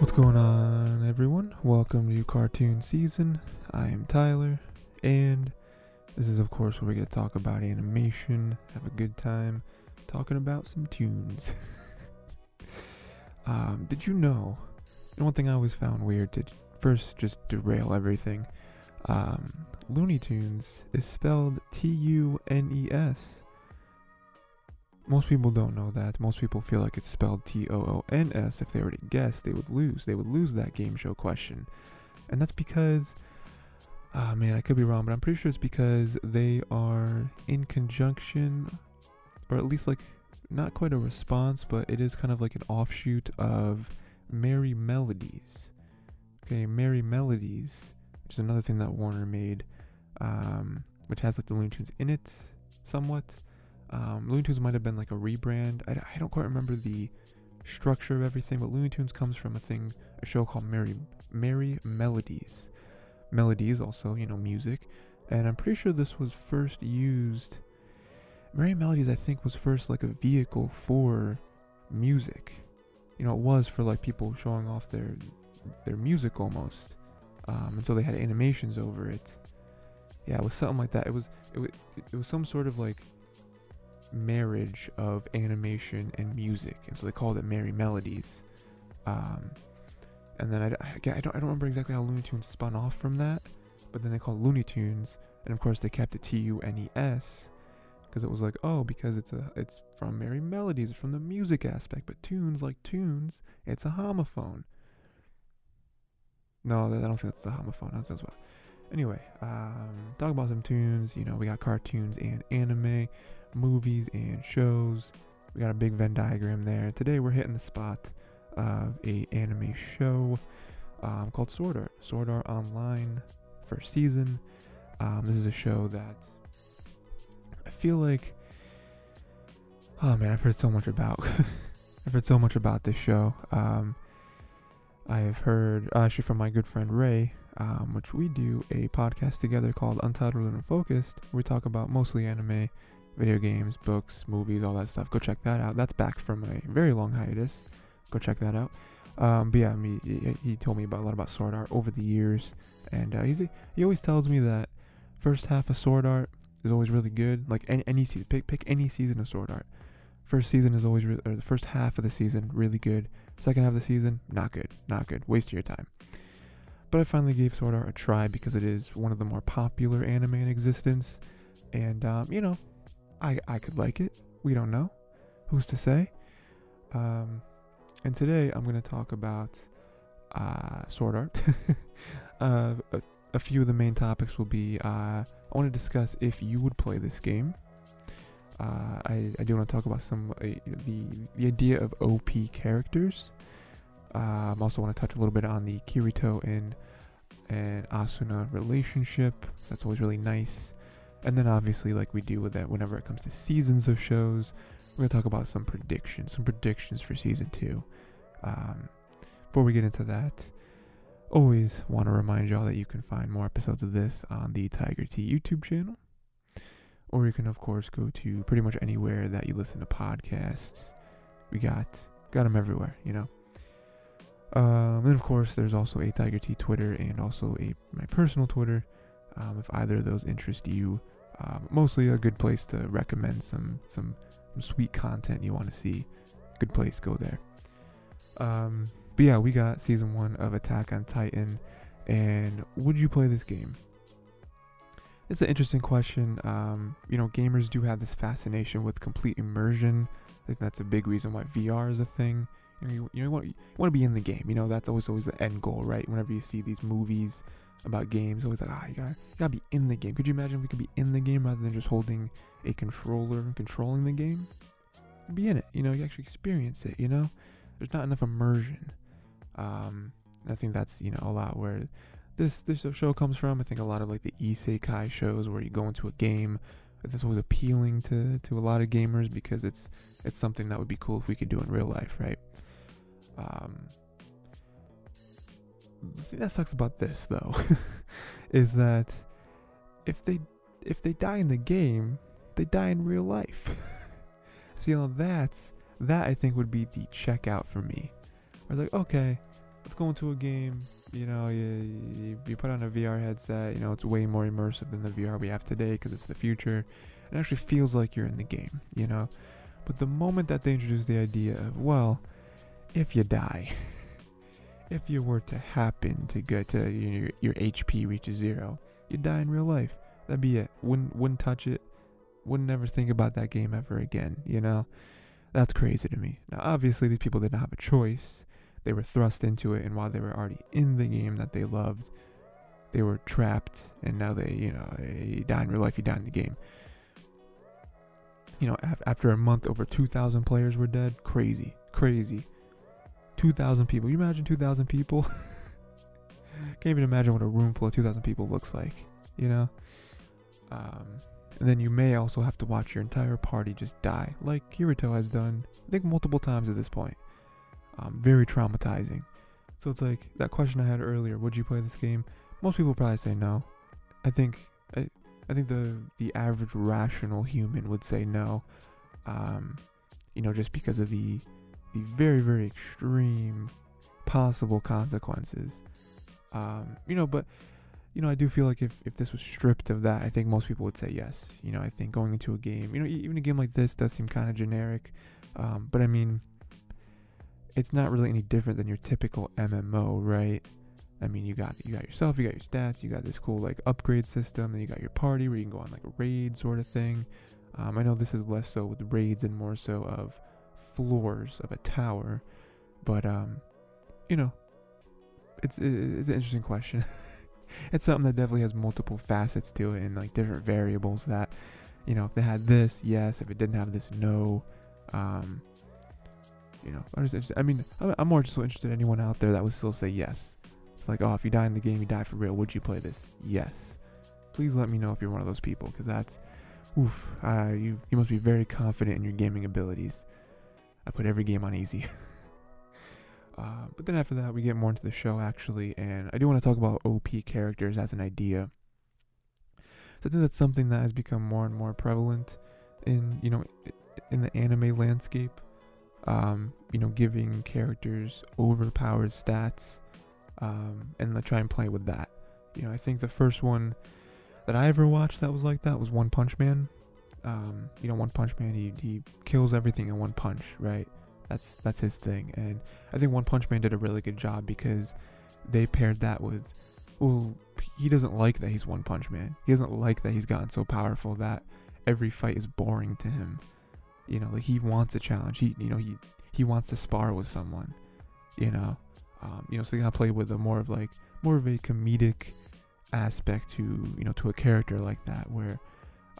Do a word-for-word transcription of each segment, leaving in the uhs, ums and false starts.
What's going on, everyone? Welcome to Cartoon Season. I am Tyler, and this is, of course, where we get to talk about animation, have a good time, talking about some tunes. um, did you know, and one thing I always found weird to first just derail everything, um, Looney Tunes is spelled T U N E S. Most people don't know that. Most people feel like it's spelled T O O N S. If they were to guess, they would lose. They would lose that game show question. And that's because, ah, oh man, I could be wrong, but I'm pretty sure it's because they are in conjunction, or at least like, not quite a response, but it is kind of like an offshoot of Merry Melodies. Okay, Merry Melodies, which is another thing that Warner made, um, which has like the Looney Tunes in it, somewhat. Um, Looney Tunes might have been like a rebrand. I, I don't quite remember the structure of everything, but Looney Tunes comes from a thing, a show called Merry, Merry Melodies. Melodies also, you know, music. And I'm pretty sure this was first used, Merry Melodies I think was first like a vehicle for music. You know, it was for like people showing off their, their music almost. Um, and so they had animations over it. Yeah, it was something like that. It was, it, it, it was some sort of like marriage of animation and music, and so they called it Merry Melodies. Um, and then I, I, I, don't, I don't remember exactly how Looney Tunes spun off from that, but then they called it Looney Tunes, and of course they kept it T U N E S because it was like, oh, because it's a it's from Merry Melodies, it's from the music aspect, but tunes, like tunes, it's a homophone. No, I don't think that's a homophone. That's that's what. Anyway, um, talk about some tunes. You know, we got cartoons and anime, movies and shows. We got a big Venn diagram there. Today we're hitting the spot of a anime show um, called Sword Art. Sword Art Online, first season. Um, this is a show that I feel like, oh man, I've heard so much about. I've heard so much about this show. Um, I have heard actually from my good friend Ray, um, which we do a podcast together called Untitled and Focused. We talk about mostly anime, video games, books, movies, all that stuff. Go check that out. That's back from a very long hiatus. Go check that out. Um, but yeah, I mean, he, he told me about a lot about Sword Art over the years, and uh, he's, he always tells me that first half of Sword Art is always really good. Like any, any season, pick pick any season of Sword Art. First season is always, re- or the first half of the season, really good. Second half of the season, not good, not good. Waste of your time. But I finally gave Sword Art a try because it is one of the more popular anime in existence, and um, you know. I, I could like it. We don't know. Who's to say? Um, and today I'm going to talk about uh, Sword Art. uh, a, a few of the main topics will be, uh, I want to discuss if you would play this game. Uh, I, I do want to talk about some uh, the, the idea of O P characters. I um, also want to touch a little bit on the Kirito and, and Asuna relationship. So that's always really nice. And then obviously, like we do with that whenever it comes to seasons of shows, we're going to talk about some predictions, some predictions for season two. Um, before we get into that, always want to remind y'all that you can find more episodes of this on the Tiger T YouTube channel. Or you can, of course, go to pretty much anywhere that you listen to podcasts. We got, got them everywhere, you know. Um, and of course, there's also a Tiger T Twitter and also a my personal Twitter. Um, if either of those interest you, um, mostly a good place to recommend some, some some sweet content you want to see. Good place, go there. Um, but yeah, we got season one of Attack on Titan, and would you play this game? It's an interesting question. Um, you know, gamers do have this fascination with complete immersion. I think that's a big reason why V R is a thing. You know, you, you, know, you want to be in the game. You know, that's always always the end goal, right? Whenever you see these movies about games, always like, ah, you gotta, you gotta be in the game. Could you imagine if we could be in the game rather than just holding a controller and controlling the game? You'd be in it, you know, you actually experience it, you know? There's not enough immersion. Um, I think that's, you know, a lot where this, this show comes from. I think a lot of like the isekai shows where you go into a game, that's always appealing to, to a lot of gamers because it's, it's something that would be cool if we could do in real life, right? Um... The thing that sucks about this, though, is that if they if they die in the game, they die in real life. See, you know, that's that I think would be the checkout for me. I was like, okay, let's go into a game, you know, you, you put on a V R headset, you know, it's way more immersive than the V R we have today because it's the future. It actually feels like you're in the game, you know. But the moment that they introduced the idea of, well, if you die, if you were to happen to get to your, your H P reaches zero, you'd die in real life. That'd be it. Wouldn't wouldn't touch it. Wouldn't ever think about that game ever again, you know. That's crazy to me. Now, obviously, these people didn't have a choice. They were thrust into it, and while they were already in the game that they loved, they were trapped, and now they, you know, you die in real life, you die in the game. You know, af after a month, over two thousand players were dead. Crazy. Crazy. two thousand people. You imagine two thousand people? Can't even imagine what a room full of two thousand people looks like, you know? Um... And then you may also have to watch your entire party just die, like Kirito has done, I think multiple times at this point. Um, very traumatizing. So it's like that question I had earlier: would you play this game? Most people probably say no. I think I, I think the the average rational human would say no. Um, you know, just because of the the very very extreme possible consequences. Um, you know, but. You know, I do feel like if, if this was stripped of that, I think most people would say yes. You know, I think going into a game, you know, even a game like this does seem kind of generic. Um, but I mean, it's not really any different than your typical M M O, right? I mean, you got you got yourself, you got your stats, you got this cool like upgrade system, and you got your party where you can go on like a raid sort of thing. Um, I know this is less so with raids and more so of floors of a tower. But, um, you know, it's it's an interesting question. It's something that definitely has multiple facets to it and like different variables that, you know, if they had this, yes, if it didn't have this, no. Um, you know, I'm just interested. I mean, I'm more just so interested in anyone out there that would still say yes. It's like, oh, if you die in the game, you die for real. Would you play this? Yes. Please let me know if you're one of those people, because that's, oof, uh, you, you must be very confident in your gaming abilities. I put every game on easy. Uh, but then after that, we get more into the show, actually, and I do want to talk about O P characters as an idea. So I think that's something that has become more and more prevalent in, you know, in the anime landscape. Um, you know, giving characters overpowered stats, um, and let's try and play with that. You know, I think the first one that I ever watched that was like that was One Punch Man. Um, you know, One Punch Man, he, he kills everything in one punch, right? That's that's his thing, and I think One Punch Man did a really good job because they paired that with, well, he doesn't like that he's One Punch Man. He doesn't like that he's gotten so powerful that every fight is boring to him. You know, like he wants a challenge. He, you know, he he wants to spar with someone. You know, um, you know, so they gotta play with a more of like more of a comedic aspect to, you know, to a character like that. Where,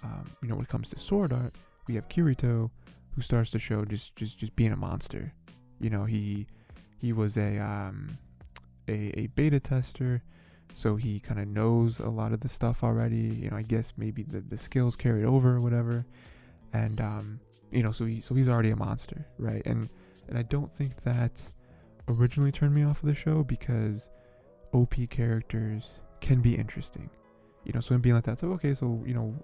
um, you know, when it comes to Sword Art, we have Kirito, who starts to show just just just being a monster. You know, he he was a um a, a beta tester, so he kind of knows a lot of the stuff already. You know, I guess maybe the, the skills carried over or whatever, and um you know, so he so he's already a monster, right? And and I don't think that originally turned me off of the show, because O P characters can be interesting. You know, so him being like that, so okay, so you know,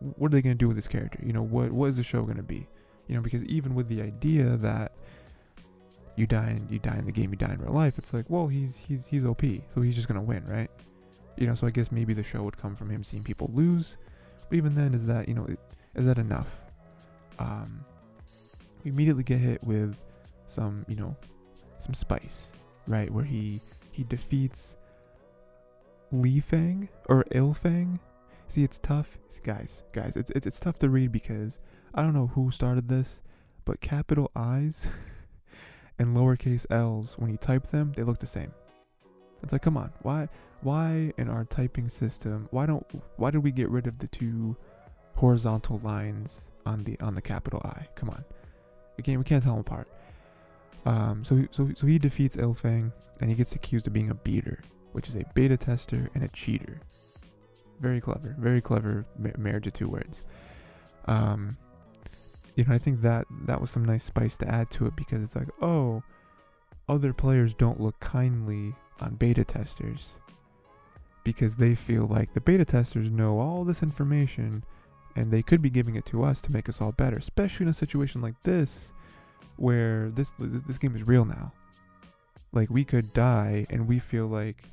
what are they going to do with this character? You know, what what is the show going to be? You know, because even with the idea that you die in, you die in the game, you die in real life, it's like, well, he's he's he's O P, so he's just gonna win, right? You know, so I guess maybe the show would come from him seeing people lose, but even then, is that, you know, is that enough? Um, we immediately get hit with some, you know, some spice, right? Where he he defeats Illfang or Illfang. See, it's tough, guys. Guys, it's it's, it's tough to read because. I don't know who started this, but capital I's and lowercase l's, when you type them, they look the same. It's like, come on, why why in our typing system, why don't why did we get rid of the two horizontal lines on the on the capital I? Come on. We can't we can't tell them apart. Um so so so he defeats Illfang, and he gets accused of being a beater, which is a beta tester and a cheater. Very clever, very clever ma marriage of two words. Um You know, I think that that was some nice spice to add to it, because it's like, oh, other players don't look kindly on beta testers because they feel like the beta testers know all this information and they could be giving it to us to make us all better, especially in a situation like this where this this game is real now. Like, we could die and we feel like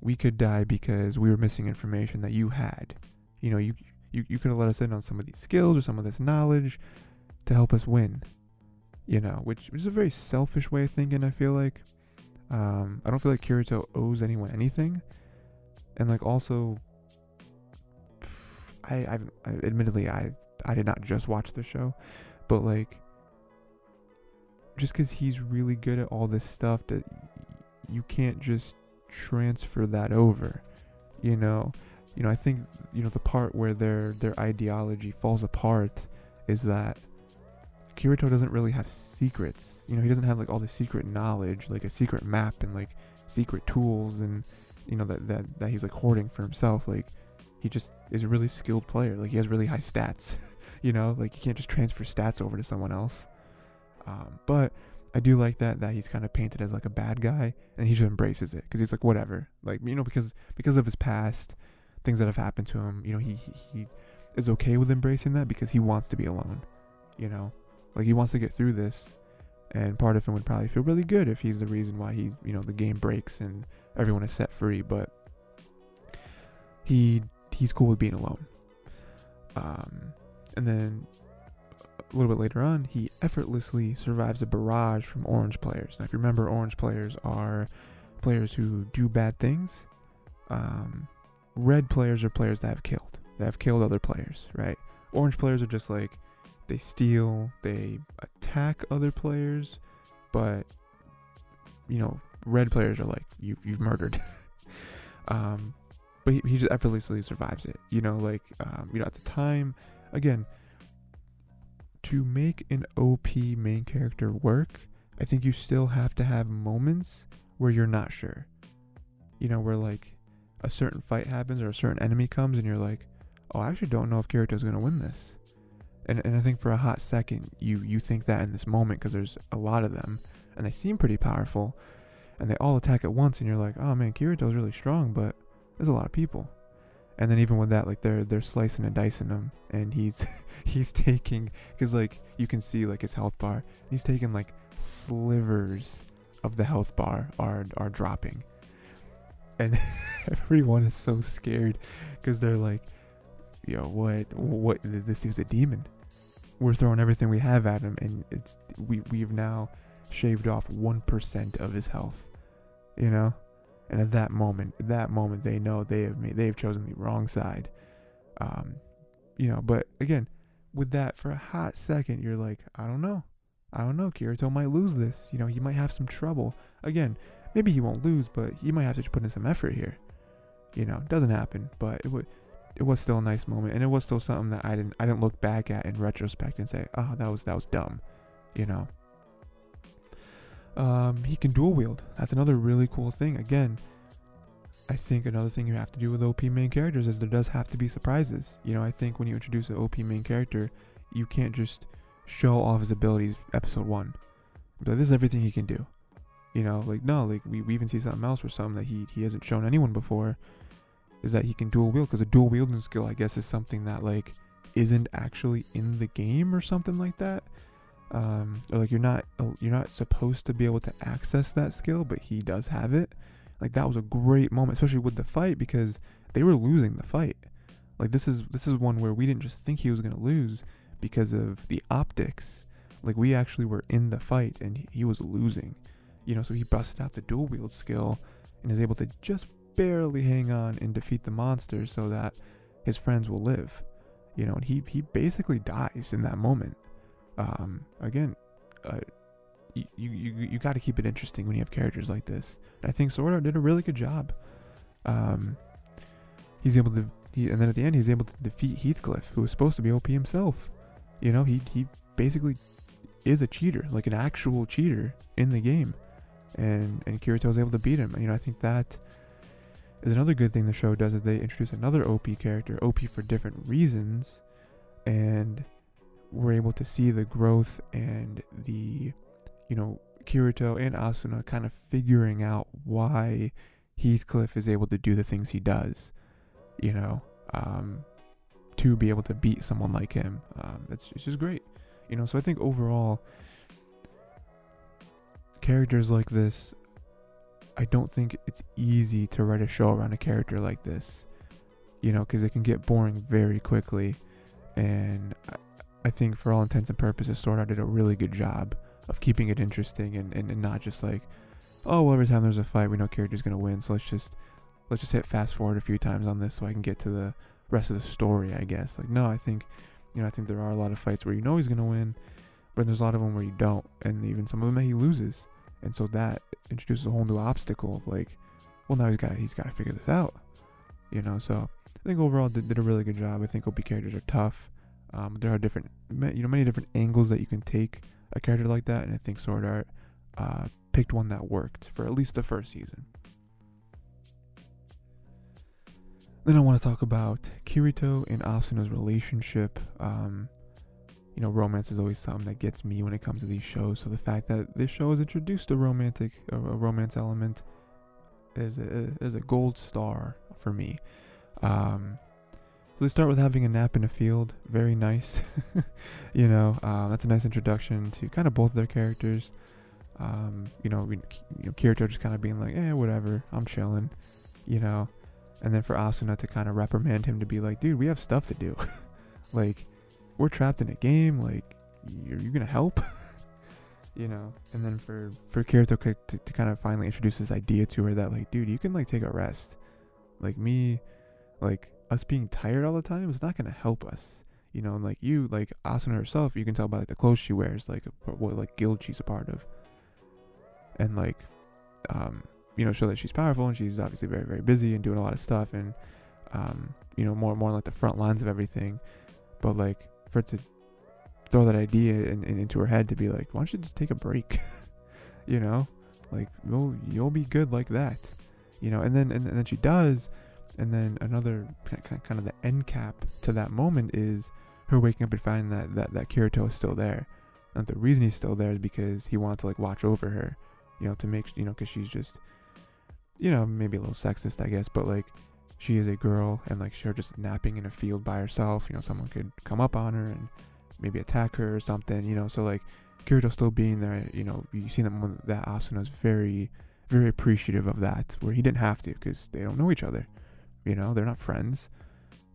we could die because we were missing information that you had. You know, you you, you could have let us in on some of these skills or some of this knowledge to help us win, you know, which, which is a very selfish way of thinking, I feel like. Um, I don't feel like Kirito owes anyone anything. And, like, also, I, I've, I admittedly, I, I did not just watch the show, but, like, just because he's really good at all this stuff, that you can't just transfer that over, you know? You know, I think, you know, the part where their, their ideology falls apart is that Kirito doesn't really have secrets. You know, he doesn't have, like, all the secret knowledge, like a secret map and, like, secret tools and, you know, that, that, that he's, like, hoarding for himself. Like, he just is a really skilled player. Like, he has really high stats, you know? Like, you can't just transfer stats over to someone else. Um, but I do like that, that he's kind of painted as, like, a bad guy, and he just embraces it, because he's like, whatever. Like, you know, because because of his past, things that have happened to him, you know, he, he, he is okay with embracing that because he wants to be alone, you know? Like, he wants to get through this, and part of him would probably feel really good if he's the reason why he, you know, the game breaks and everyone is set free, but he he's cool with being alone. Um, and then a little bit later on, he effortlessly survives a barrage from orange players. Now, if you remember, orange players are players who do bad things. Um, red players are players that have killed. That have killed other players, right? Orange players are just like, they steal, they attack other players, but, you know, red players are like, you, you've murdered. um, but he, he just effortlessly survives it. You know, like, um, you know, at the time, again, to make an O P main character work, I think you still have to have moments where you're not sure. You know, where, like, a certain fight happens or a certain enemy comes and you're like, oh, I actually don't know if Kirito's going to win this. And and I think for a hot second, you, you think that in this moment, because there's a lot of them and they seem pretty powerful and they all attack at once and you're like, oh man, Kirito's really strong, but there's a lot of people. And then even with that, like, they're they're slicing and dicing him, and he's he's taking, because, like, you can see, like, his health bar, he's taking, like, slivers of the health bar are are dropping, and everyone is so scared because they're like, yo, what what this dude's a demon, we're throwing everything we have at him, and it's we we've now shaved off one percent of his health, you know. And at that moment, at that moment, they know they have made, they have chosen the wrong side. Um, you know, but again, with that, for a hot second, you're like, I don't know. I don't know. Kirito might lose this. You know, he might have some trouble. Again, maybe he won't lose, but he might have to put in some effort here. You know, it doesn't happen, but it, w- it was still a nice moment. And it was still something that I didn't, I didn't look back at in retrospect and say, oh, that was, that was dumb, you know. Um, he can dual wield. That's another really cool thing. Again, I think another thing you have to do with O P main characters is there does have to be surprises. You know, I think when you introduce an O P main character, you can't just show off his abilities episode one. But this is everything he can do. You know, like, no, like, we, we even see something else where something that he, he hasn't shown anyone before is that he can dual wield, because a dual wielding skill, I guess, is something that, like, isn't actually in the game or something like that. Um, or like, you're not you're not supposed to be able to access that skill, but he does have it. Like, that was a great moment, especially with the fight, because they were losing the fight. Like, this is this is one where we didn't just think he was gonna lose because of the optics. Like, we actually were in the fight and he, he was losing, you know. So he busted out the dual wield skill and is able to just barely hang on and defeat the monster so that his friends will live, you know. And he he basically dies in that moment. Um, again, uh, you, you, you, you got to keep it interesting when you have characters like this. And I think Sword Art did a really good job. Um, he's able to, he, and then at the end, he's able to defeat Heathcliff, who was supposed to be O P himself. You know, he, he basically is a cheater, like an actual cheater in the game. And, and Kirito was able to beat him. And, you know, I think that is another good thing the show does, is they introduce another O P character, O P for different reasons. And we're able to see the growth and the, you know, Kirito and Asuna kind of figuring out why Heathcliff is able to do the things he does, you know, um, to be able to beat someone like him. Um, it's, it's just great, you know. So I think overall, characters like this I don't think it's easy to write a show around a character like this, you know, because it can get boring very quickly. And I, I think for all intents and purposes, Sword Art did a really good job of keeping it interesting and, and, and not just like, oh, well, every time there's a fight, we know character's going to win, so let's just let's just hit fast forward a few times on this so I can get to the rest of the story, I guess. Like, no, I think, you know, I think there are a lot of fights where you know he's going to win, but there's a lot of them where you don't, and even some of them that he loses. And so that introduces a whole new obstacle of like, well, now he's got he's got to figure this out, you know. So I think overall did, did a really good job. I think O P characters are tough. Um, there are different, you know, many different angles that you can take a character like that, and I think Sword Art uh, picked one that worked for at least the first season. Then I want to talk about Kirito and Asuna's relationship. Um, you know, romance is always something that gets me when it comes to these shows. So the fact that this show has introduced a romantic, a romance element, is a is a gold star for me. Um, so they start with having a nap in a field. Very nice. You know, uh, that's a nice introduction to kind of both of their characters. Um, you know, we, you know, Kirito just kind of being like, eh, whatever, I'm chilling, you know. And then for Asuna to kind of reprimand him to be like, dude, we have stuff to do. Like, we're trapped in a game. Like, are you going to help? You know? And then for, for Kirito to, to kind of finally introduce this idea to her that, like, dude, you can, like, take a rest. Like, me, like, us being tired all the time is not going to help us. You know? And, like, you, like, Asuna herself, you can tell by, like, the clothes she wears, like, what, like, guild she's a part of. And, like, um... you know, show that she's powerful, and she's obviously very, very busy and doing a lot of stuff, and um, you know, more and more like the front lines of everything. But like, for it to throw that idea in, in, into her head to be like, why don't you just take a break? You know, like you'll you'll be good like that. You know, and then and, and then she does, and then another kind of the end cap to that moment is her waking up and finding that that that Kirito is still there, and the reason he's still there is because he wants to like watch over her. You know, to make you know, because she's just, you know, maybe a little sexist, I guess, but like, she is a girl, and like, she's just napping in a field by herself. You know, someone could come up on her and maybe attack her or something, you know. So like, Kirito still being there, you know, you see that one, that Asuna's very, very appreciative of that, where he didn't have to, because they don't know each other, you know, they're not friends.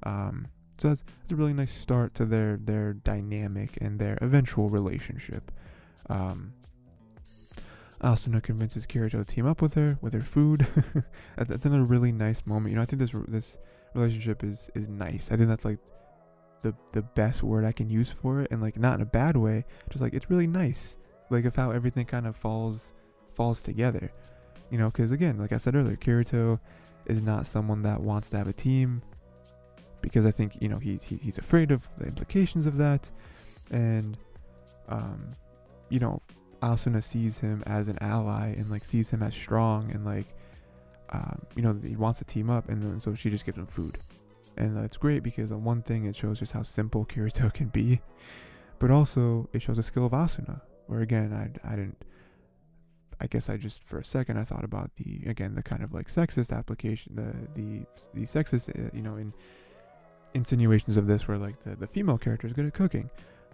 Um, so that's, that's a really nice start to their, their dynamic and their eventual relationship. Um, Asuna convinces Kirito to team up with her, with her food. that's, that's another really nice moment. You know, I think this this relationship is is nice. I think that's like the the best word I can use for it, and like not in a bad way. Just like it's really nice, like of how everything kind of falls falls together. You know, because again, like I said earlier, Kirito is not someone that wants to have a team, because I think you know he's he, he's afraid of the implications of that, and um, you know. Asuna sees him as an ally and like sees him as strong and like um, you know he wants to team up, and then, so she just gives him food, and that's great because on one thing it shows just how simple Kirito can be, but also it shows the skill of Asuna, where again I, I didn't I guess I just for a second I thought about the again the kind of like sexist application the the, the sexist uh, you know in insinuations of this where like the, the female character is good at cooking,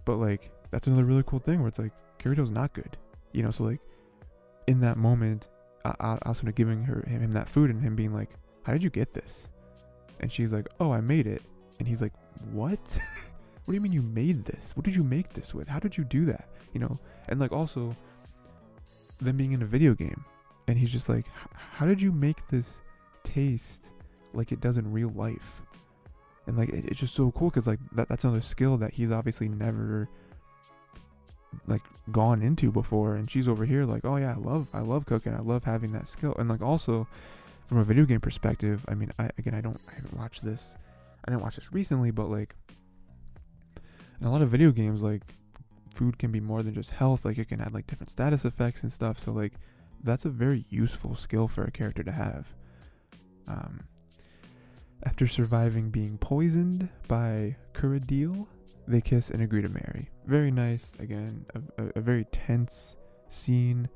but like that's another really cool thing where it's like Kirito's not good, you know. So like, in that moment, uh, Asuna giving her him, him that food and him being like, "How did you get this?" And she's like, "Oh, I made it." And he's like, "What? What do you mean you made this? What did you make this with? How did you do that?" You know. And like also, them being in a video game, and he's just like, "How did you make this taste like it does in real life?" And like it, it's just so cool because like that, that's another skill that he's obviously never. Like gone into before, and she's over here like, oh yeah, I love I love cooking, I love having that skill. And like also from a video game perspective, I mean I again I don't I haven't watched this I didn't watch this recently, but like in a lot of video games like food can be more than just health, like it can add like different status effects and stuff, so like that's a very useful skill for a character to have. Um, after surviving being poisoned by Kuradeel, they kiss and agree to marry. Very nice. Again, a, a, a very tense scene,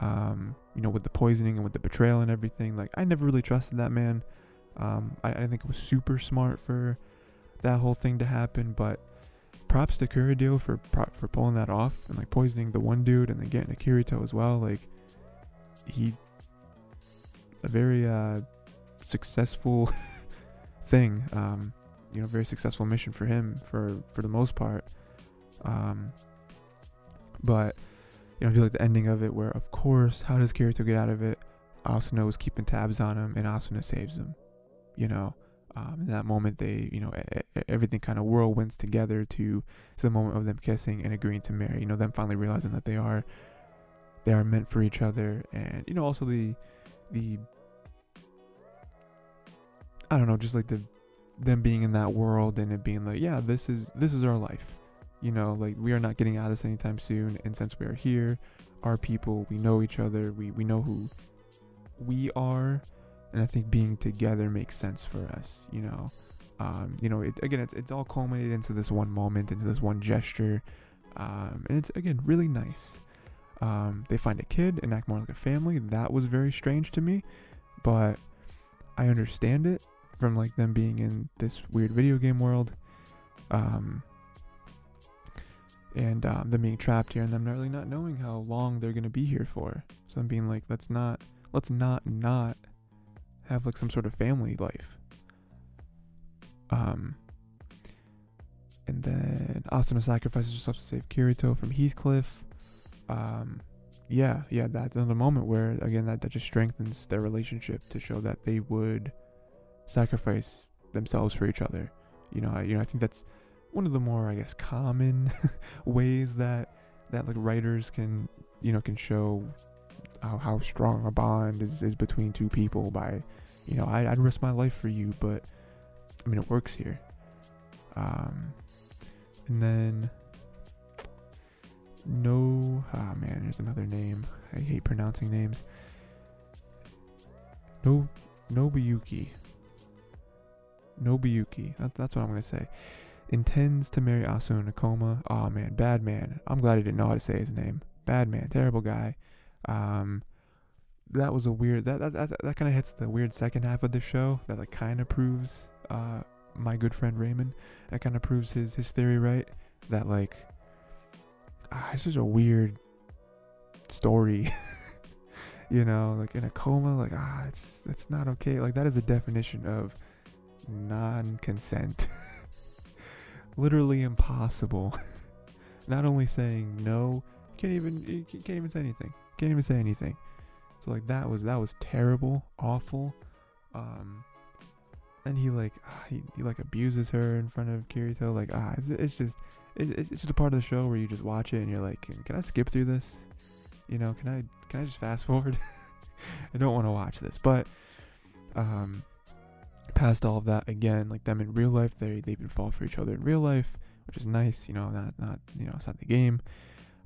um, you know, with the poisoning and with the betrayal and everything. Like, I never really trusted that man. Um, I, I think it was super smart for that whole thing to happen, but props to Kuradeel for for pulling that off and, like, poisoning the one dude and then getting to Kirito as well. Like, he a very uh, successful thing, um, you know, very successful mission for him for, for the most part. Um, but, you know, just like the ending of it where, of course, how does Kirito get out of it? Asuna was keeping tabs on him, and Asuna saves him, you know. Um, in that moment, they, you know, everything kind of whirlwinds together to, to the moment of them kissing and agreeing to marry, you know, them finally realizing that they are, they are meant for each other. And, you know, also the, the, I don't know, just like the, them being in that world and it being like, yeah, this is, this is our life. You know, like, we are not getting out of this anytime soon. And since we are here, our people, we know each other, we, we know who we are. And I think being together makes sense for us, you know. Um, you know, it, again, it's, it's all culminated into this one moment, into this one gesture. Um, and it's, again, really nice. Um, they find a kid and act more like a family. That was very strange to me, but I understand it from, like, them being in this weird video game world. Um, and um, them being trapped here and them not really not knowing how long they're going to be here for. So I'm being like, let's not, let's not not... have like some sort of family life. Um, and then Asuna sacrifices herself to save Kirito from Heathcliff. Um, yeah, yeah, that's another moment where, again, that, that just strengthens their relationship to show that they would sacrifice themselves for each other. You know, I, you know, I think that's one of the more, I guess, common ways that, that like writers can, you know, can show How, how strong a bond is, is between two people by, you know, I, I'd risk my life for you, but I mean, it works here. Um, and then no, ah, oh man, there's another name. I hate pronouncing names. No, Nobuyuki. Nobuyuki. That, that's what I'm going to say. Intends to marry Asuna Nakoma. Oh man, bad man. I'm glad I didn't know how to say his name. Bad man. Terrible guy. Um, that was a weird, that, that, that, that kind of hits the weird second half of the show that like kind of proves, uh, my good friend Raymond, that kind of proves his, his theory, right? That like, ah, it's just a weird story, you know, like in a coma, like, ah, it's, it's not okay. Like that is the definition of non-consent, literally impossible. Not only saying no, you can't even, you can't even say anything. Can't even say anything. So like that was that was terrible, awful. Um, and he like ah, he, he like abuses her in front of Kirito. Like ah, it's, it's just it's, it's just a part of the show where you just watch it and you're like, can, can I skip through this? You know, can I can I just fast forward? I don't want to watch this. But um, past all of that, again, like them in real life, they they even fall for each other in real life, which is nice. You know, not not you know outside the game.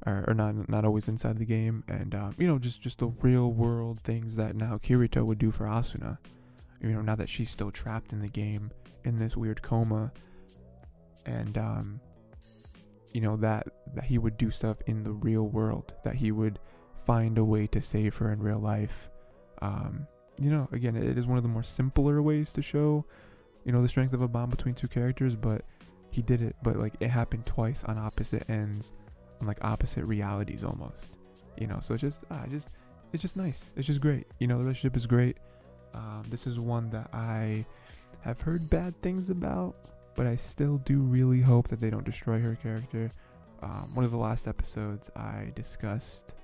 Or, or not not always inside the game, and um, you know, just just the real world things that now Kirito would do for Asuna, you know, now that she's still trapped in the game in this weird coma, and um, you know that that he would do stuff in the real world, that he would find a way to save her in real life. Um, you know, again, it is one of the more simpler ways to show, you know, the strength of a bond between two characters, but he did it. But like it happened twice on opposite ends. Like opposite realities almost, you know, so it's just ah, just it's just nice, it's just great, you know. The relationship is great. Um this is one that I have heard bad things about, but I still do really hope that they don't destroy her character. Um one of the last episodes I discussed,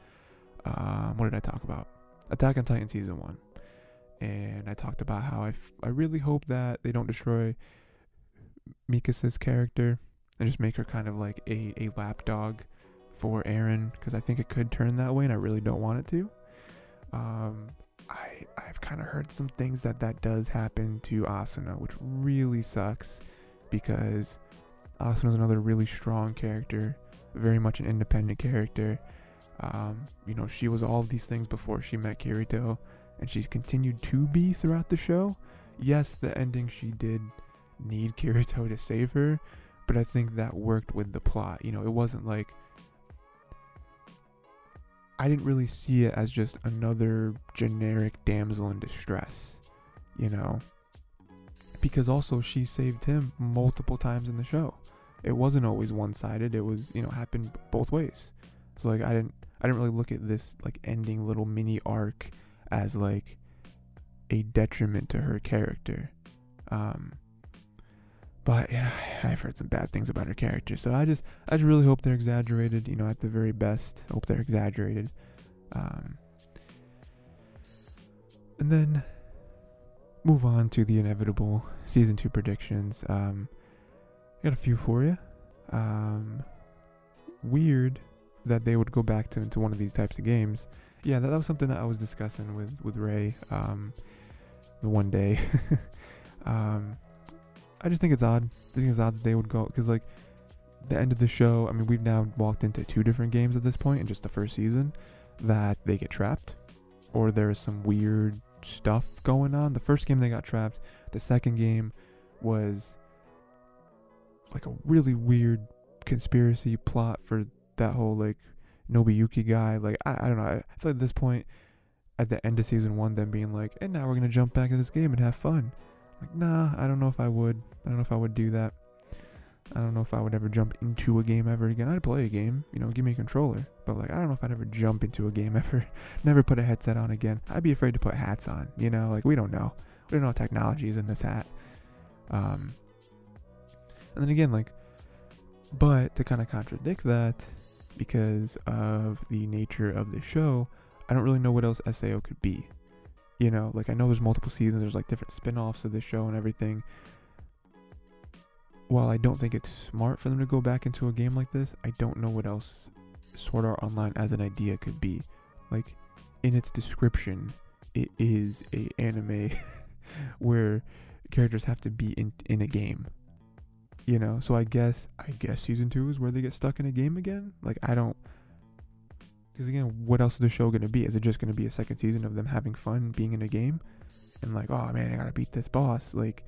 um what did I talk about? Attack on Titan season one, and I talked about how I, f I really hope that they don't destroy Mikasa's character and just make her kind of like a a lapdog for Eren, because I think it could turn that way, and I really don't want it to. Um, I, I've kind of heard some things that that does happen to Asuna, which really sucks, because Asuna is another really strong character, very much an independent character. Um, you know, she was all of these things before she met Kirito, and she's continued to be throughout the show. Yes, the ending, she did need Kirito to save her, but I think that worked with the plot. You know, it wasn't like, I didn't really see it as just another generic damsel in distress, you know, because also she saved him multiple times in the show. It wasn't always one-sided. It was, you know, happened both ways. So like, I didn't, I didn't really look at this like ending little mini arc as like, a detriment to her character. Um, but yeah, I've heard some bad things about her character, so I just I just really hope they're exaggerated. You know, at the very best, hope they're exaggerated. Um, and then move on to the inevitable season two predictions. Um, I got a few for you. Um, weird that they would go back to into one of these types of games. Yeah, that, that was something that I was discussing with with Ray. Um, the one day. um, I just think it's odd. I think it's odd that they would go, because like the end of the show. I mean, we've now walked into two different games at this point in just the first season that they get trapped, or there is some weird stuff going on. The first game they got trapped. The second game was like a really weird conspiracy plot for that whole like Nobuyuki guy. Like I, I don't know. I feel like at this point, at the end of season one, them being like, and now we're gonna jump back into this game and have fun. Like, nah, I don't know if I would. I don't know if I would do that. I don't know if I would ever jump into a game ever again. I'd play a game, you know, give me a controller. But like, I don't know if I'd ever jump into a game ever. Never put a headset on again. I'd be afraid to put hats on. You know, like we don't know. We don't know what technology is in this hat. Um. And then again, like, but to kind of contradict that, because of the nature of the show, I don't really know what else S A O could be. You know, like I know there's multiple seasons, there's like different spin-offs of the show and everything. While I don't think it's smart for them to go back into a game like this, I don't know what else Sword Art Online as an idea could be. Like, in its description, it is a anime where characters have to be in, in a game. You know, so I guess, I guess season two is where they get stuck in a game again. Like, I don't, because again, what else is the show going to be? Is it just going to be a second season of them having fun, being in a game? And like, oh man, I got to beat this boss. Like,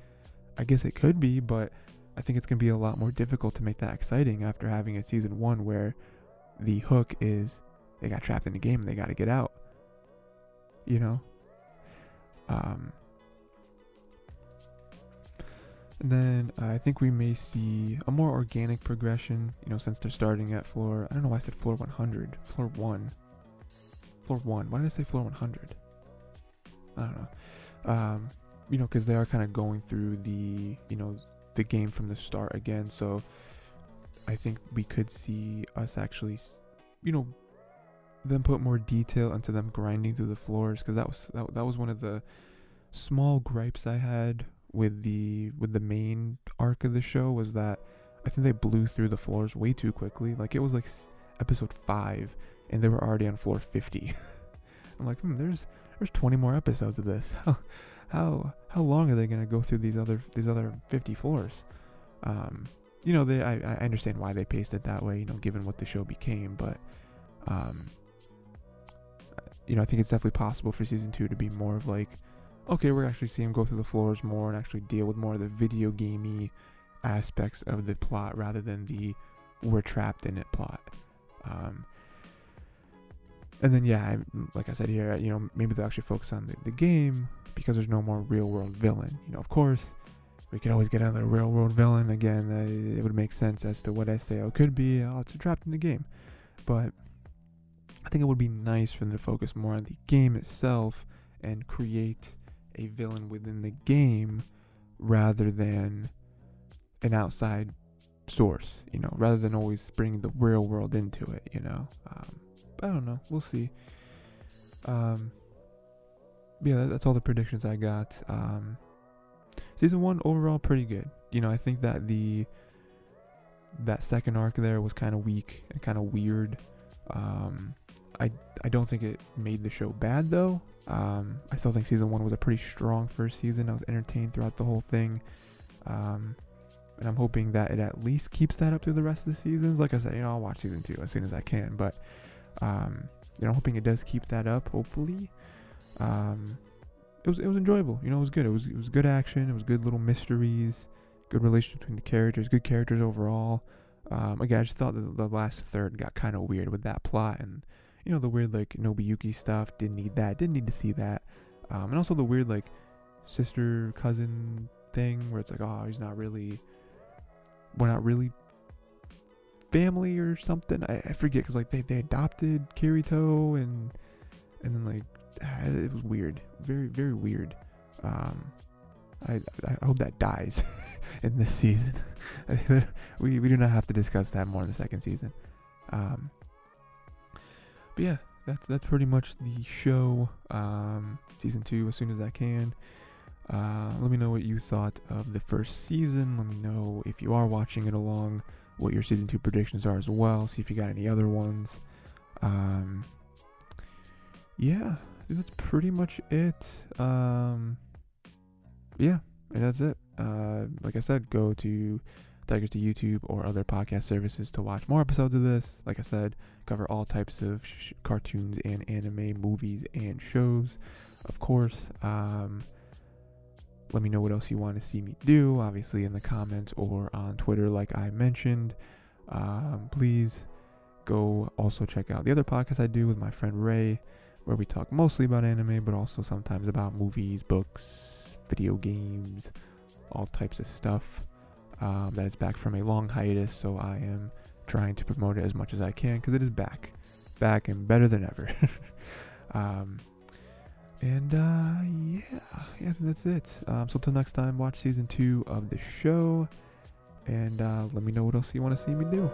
I guess it could be, but I think it's going to be a lot more difficult to make that exciting after having a season one where the hook is they got trapped in a game and they got to get out. You know? Um... And then uh, I think we may see a more organic progression, you know, since they're starting at floor. I don't know why I said floor one hundred. Floor one. Floor one. Why did I say floor one hundred? I don't know. Um, you know, because they are kind of going through the, you know, the game from the start again. So I think we could see us actually, you know, them put more detail into them grinding through the floors, because that was that, that was one of the small gripes I had with the with the main arc of the show, was that I think they blew through the floors way too quickly. Like it was like episode five and they were already on floor fifty. I'm like, hmm, there's there's twenty more episodes of this. How how how long are they gonna go through these other these other fifty floors? Um, you know, they I, I understand why they paced it that way, you know, given what the show became, but um, you know, I think it's definitely possible for season two to be more of like, okay, we're actually seeing him go through the floors more and actually deal with more of the video gamey aspects of the plot rather than the we're trapped in it plot. Um, and then, yeah, I, like I said here, you know, maybe they'll actually focus on the, the game because there's no more real world villain. You know, of course, we could always get another real world villain. Again, uh, it would make sense as to what S A O could be. Oh, it's trapped in the game. But I think it would be nice for them to focus more on the game itself and create a villain within the game rather than an outside source, you know, rather than always bringing the real world into it, you know. Um, I don't know. We'll see. Um, yeah, that, that's all the predictions I got. Um, season one overall pretty good. You know, I think that the that second arc there was kind of weak and kind of weird. Um, I I don't think it made the show bad though. Um, I still think season one was a pretty strong first season. I was entertained throughout the whole thing. Um, and I'm hoping that it at least keeps that up through the rest of the seasons. Like I said, you know, I'll watch season two as soon as I can, but, um, you know, I'm hoping it does keep that up, hopefully. Um, it was, it was enjoyable. You know, it was good. It was, it was good action. It was good little mysteries, good relationship between the characters, good characters overall. Um, again, I just thought that the last third got kind of weird with that plot and, you know, the weird, like, Nobuyuki stuff. Didn't need that. Didn't need to see that. Um, and also the weird, like, sister-cousin thing where it's like, oh, he's not really, we're not really family or something. I, I forget, because, like, they, they adopted Kirito and, and then, like, it was weird. Very, very weird. Um, I, I hope that dies in this season. we, we do not have to discuss that more in the second season. Um, but yeah, that's that's pretty much the show. Um, season two, as soon as I can. Uh, let me know what you thought of the first season. Let me know if you are watching it along, what your season two predictions are as well. See if you got any other ones. Um, yeah, I think that's pretty much it. Um, yeah, and that's it. Uh, like I said, go to Tigers to YouTube or other podcast services to watch more episodes of this. Like I said, cover all types of sh- cartoons and anime, movies, and shows, of course. Um, let me know what else you want to see me do, obviously, in the comments or on Twitter, like I mentioned. Um, please go also check out the other podcast I do with my friend Ray, where we talk mostly about anime, but also sometimes about movies, books, video games, all types of stuff. Um, that is back from a long hiatus, so I am trying to promote it as much as I can, because it is back. Back and better than ever. um... And, uh, yeah, yeah, that's it. Um, so until next time, watch season two of the show, and, uh, let me know what else you want to see me do.